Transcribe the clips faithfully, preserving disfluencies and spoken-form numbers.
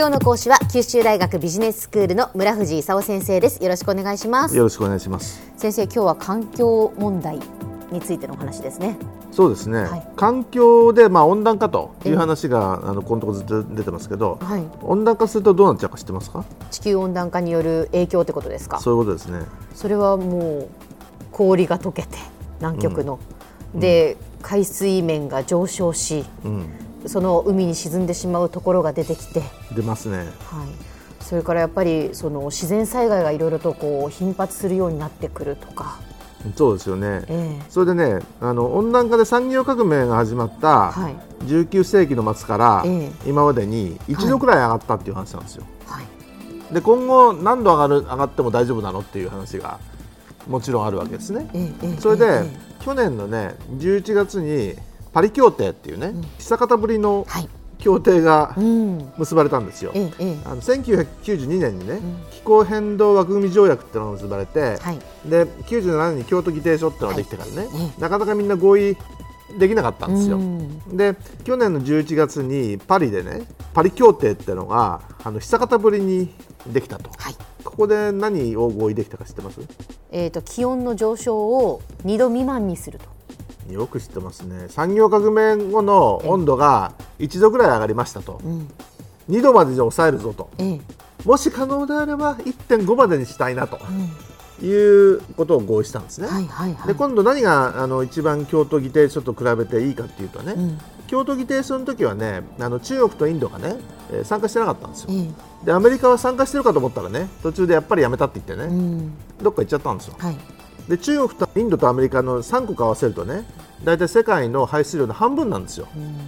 今日の講師は九州大学ビジネススクールの村藤功先生です。よろしくお願いします。よろしくお願いします。先生、今日は環境問題についてのお話ですね。そうですね、はい、環境で、まあ、温暖化という話があのこのところずっと出てますけど、はい、温暖化するとどうなっちゃうか知ってますか？地球温暖化による影響ってことですか？そういうことですね。それはもう氷が溶けて南極の、うん、で、うん、海水面が上昇し、うん、その海に沈んでしまうところが出てきて出ますね、はい、それからやっぱりその自然災害がいろいろとこう頻発するようになってくるとか。そうですよね、ええ、それでね、あの温暖化で産業革命が始まったじゅうきゅうせいきの末から今までにいちどくらい上がったっていう話なんですよ、はいはい、で今後何度上がる、上がっても大丈夫なのっていう話がもちろんあるわけですね、ええ、それで、ええ、去年のねじゅういちがつにパリ協定っていうね、うん、久方ぶりの協定が結ばれたんですよ、うんええ、あのせんきゅうひゃくきゅうじゅうにねんにね、うん、気候変動枠組み条約っていうのが結ばれて、はい、できゅうじゅうななねんに京都議定書っていうのができてからね、はい、なかなかみんな合意できなかったんですよ、うん、で去年のじゅういちがつにパリでねパリ協定っていうのがあの久方ぶりにできたと、はい、ここで何を合意できたか知ってます？えーと、気温の上昇をにど未満にすると。よく知ってますね。産業革命後の温度がいちどくらい上がりましたと、うん、にどまでじゃ抑えるぞと、うん、もし可能であれば いってんご までにしたいなと、うん、いうことを合意したんですね、はいはいはい、で今度何があの一番京都議定書と比べていいかっていうとね、うん、京都議定書の時はねあの中国とインドがね参加してなかったんですよ、うん、でアメリカは参加してるかと思ったらね途中でやっぱりやめたって言ってね、うん、どっか行っちゃったんですよ、はい、で中国とインドとアメリカのさんこく合わせるとねだいたい世界の排出量の半分なんですよ、うん、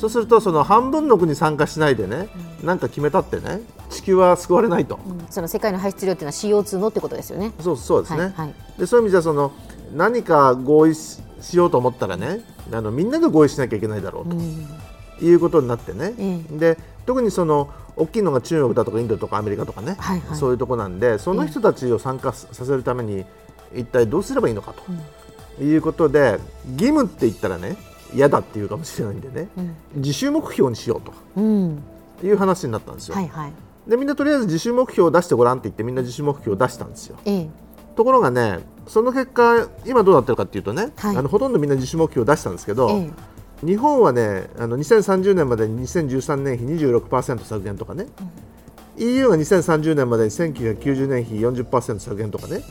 そうするとその半分の国参加しないでね、うん、なんか決めたってね地球は救われないと、うん、その世界の排出量というのは シーオーツー のってことですよね。そう、そうですね、はいはい、でそういう意味じゃその何か合意 し, しようと思ったらねあのみんなで合意しなきゃいけないだろうと、うん、いうことになってね、うん、で特にその大きいのが中国だとかインドとかアメリカとかね、はいはい、そういうとこなんでその人たちを参加させるために一体どうすればいいのかと、うん、いうことで義務って言ったらね嫌だっていうかもしれないんでね、うん、自主目標にしようと、うん、いう話になったんですよ、はいはい、でみんなとりあえず自主目標を出してごらんって言ってみんな自主目標を出したんですよ、ええ、ところがねその結果今どうなってるかっていうとね、はい、あのほとんどみんな自主目標を出したんですけど、ええ、日本はねあのにせんさんじゅうねんまでににせんじゅうさんねん比 にじゅうろくパーセント 削減とかね、うん、イーユー がにせんさんじゅうねんまでにせんきゅうひゃくきゅうじゅうねん比 よんじゅっパーセント 削減とかね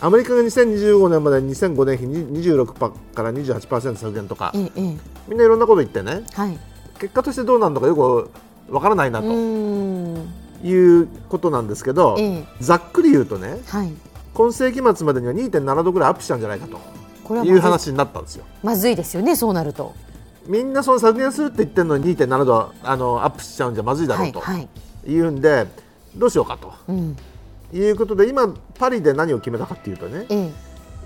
アメリカがにせんにじゅうごねんまでにせんごねん比 にじゅうろくパーセント から にじゅうはちパーセント 削減とか、ええ、みんないろんなこと言ってね、はい、結果としてどうなるのかよくわからないなということなんですけど、ええ、ざっくり言うとね、はい、今世紀末までには にてんななどぐらいアップしたんじゃないかという話になったんですよ。まずいですよね、そうなると。みんなその削減するって言ってるのに にてんなな 度あのアップしちゃうんじゃまずいだろうと、はいはい、いうんでどうしようかと、うんいうことで今パリで何を決めたかっていうとね、うん、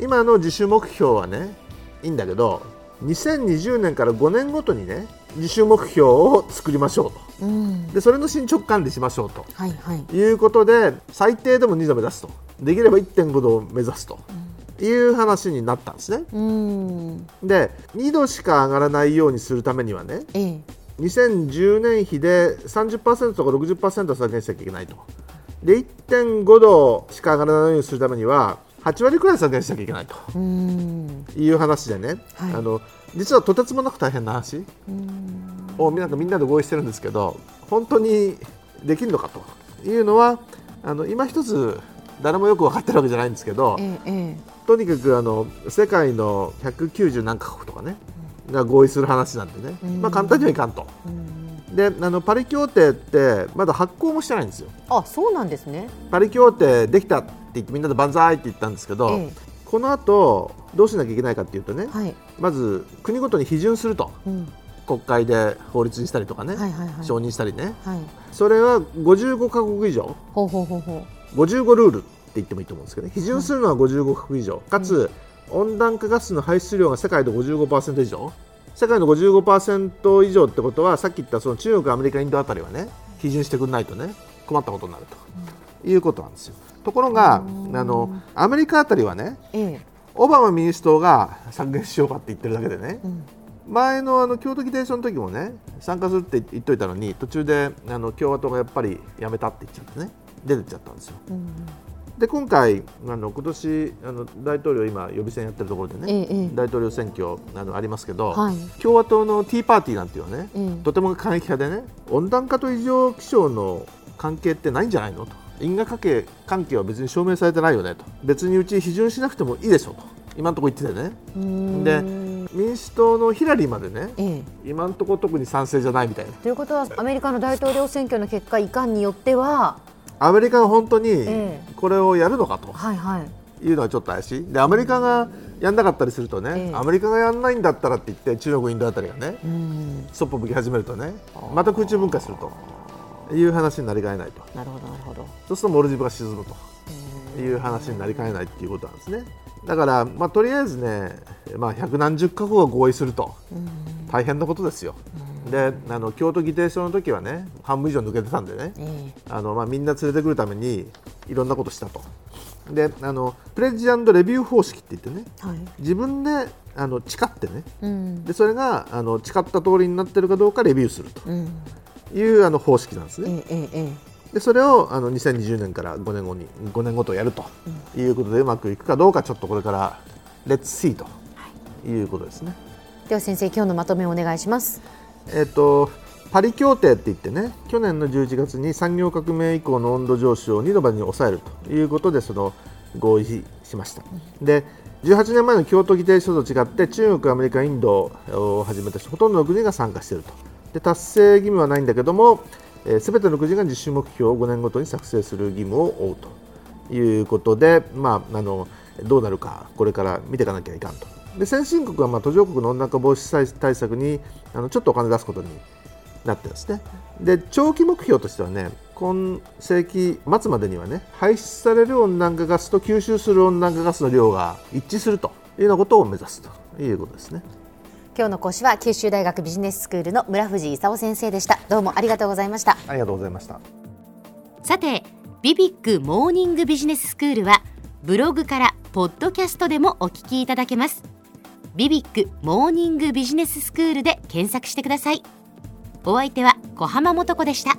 今の自主目標はねいいんだけどにせんにじゅうねんからごねんごとにね自主目標を作りましょうと、うん、でそれの進捗管理しましょうと、はいはい、いうことで最低でもにど目指すとできれば いってんごどを目指すと、うん、いう話になったんですね、うん、でにどしか上がらないようにするためにはね、うん、にせんじゅうねん比で さんじゅっパーセント とか ろくじゅっパーセント 削減しなきゃいけないとで いってんごどしか上がらないようにするためにははちわりくらい削減しなきゃいけないとうんいう話でね、はい、あの実はとてつもなく大変な話をなんかみんなで合意してるんですけど本当にできるのかというのはあの今一つ誰もよく分かってるわけじゃないんですけど、ええ、とにかくあの世界のひゃくきゅうじゅうなんかこくとかね、うん、が合意する話なんでね、まあ、簡単にはいかんとうんであのパリ協定ってまだ発効もしてないんですよ。あ、そうなんですね。パリ協定できたって言ってみんなで万歳って言ったんですけど、ええ、この後どうしなきゃいけないかっていうとね、はい、まず国ごとに批准すると、うん、国会で法律にしたりとかね、はいはいはい、承認したりね、はい、それはごじゅうごかこく以上ほうほうほうほうごじゅうごルールって言ってもいいと思うんですけどね批准するのはごじゅうごかこく以上、はい、かつ、うん、温暖化ガスの排出量が世界で ごじゅうごパーセント 以上世界の ごじゅうごパーセント 以上ってことはさっき言ったその中国、アメリカ、インドあたりはね批准してくれないとね困ったことになると、うん、いうことなんですよ。ところがあのアメリカあたりはね、ええ、オバマ民主党が削減しようかって言ってるだけでね、うん、前 の, あの共同議定書の時もね、参加するって言っといたのに、途中であの共和党がやっぱりやめたって言っちゃってね、出てっちゃったんですよ。うん、で今回あの今年あの大統領今予備選やってるところでね、ええ、大統領選挙 あ, のありますけど、はい、共和党のティーパーティーなんていうのはね、ええ、とても過激派でね、温暖化と異常気象の関係ってないんじゃないのと、因果関係関係は別に証明されてないよねと、別にうち批准しなくてもいいでしょと今のところ言っててね。で民主党のヒラリーまでね、ええ、今のところ特に賛成じゃないみたいな。ということはアメリカの大統領選挙の結果いかんによってはアメリカが本当にこれをやるのかというのはちょっと怪しい。でアメリカがやんなかったりするとね、ええ、アメリカがやんないんだったらって言って中国インドあたりがね、うん、そっぽ向き始めるとね、また空中分解するという話になりかねないと。なるほどなるほど。そうするとモルジブが沈むという話になりかねないということなんですね。だから、まあ、とりあえずね、まあ、百何十カ国が合意すると、うん、大変なことですよ。うん、であの京都議定書の時はね半分以上抜けてたんでね、えーあのまあ、みんな連れてくるためにいろんなことしたと。であのプレジ&レビュー方式って言ってね、はい、自分であの誓ってね、うん、でそれがあの誓った通りになってるかどうかレビューするという、うん、あの方式なんですね。えーえーでそれをあのにせんにじゅうねんからごねんごにごねんごとやるということで、うまくいくかどうかちょっとこれからレッツシーということですね。はい、では先生今日のまとめをお願いします。えー、とパリ協定っていってね、去年のじゅういちがつに産業革命以降の温度上昇をにどまでに抑えるということでその合意しました。でじゅうはちねんまえの京都議定書と違って中国、アメリカ、インドをはじめとしてほとんどの国が参加していると。で達成義務はないんだけどもすべての国が実習目標をごねんごとに作成する義務を負うということで、まあ、あのどうなるかこれから見ていかなきゃいかんと。で先進国はまあ途上国の温暖化防止対策にあのちょっとお金出すことになってるんですね。で長期目標としてはね、今世紀末までにはね排出される温暖化ガスと吸収する温暖化ガスの量が一致するというようなことを目指すということですね。今日の講師は九州大学ビジネススクールの村藤功先生でした。どうもありがとうございました。ありがとうございました。さて、ビビックモーニングビジネススクールはブログからポッドキャストでもお聞きいただけます。ビビックモーニングビジネススクールで検索してください。お相手は小浜素子でした。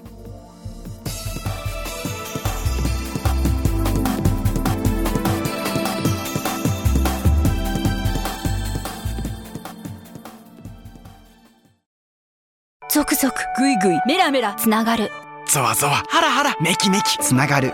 ゾクゾクグイグイメラメラつながる、ゾワゾワハラハラメキメキつながる、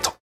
ト。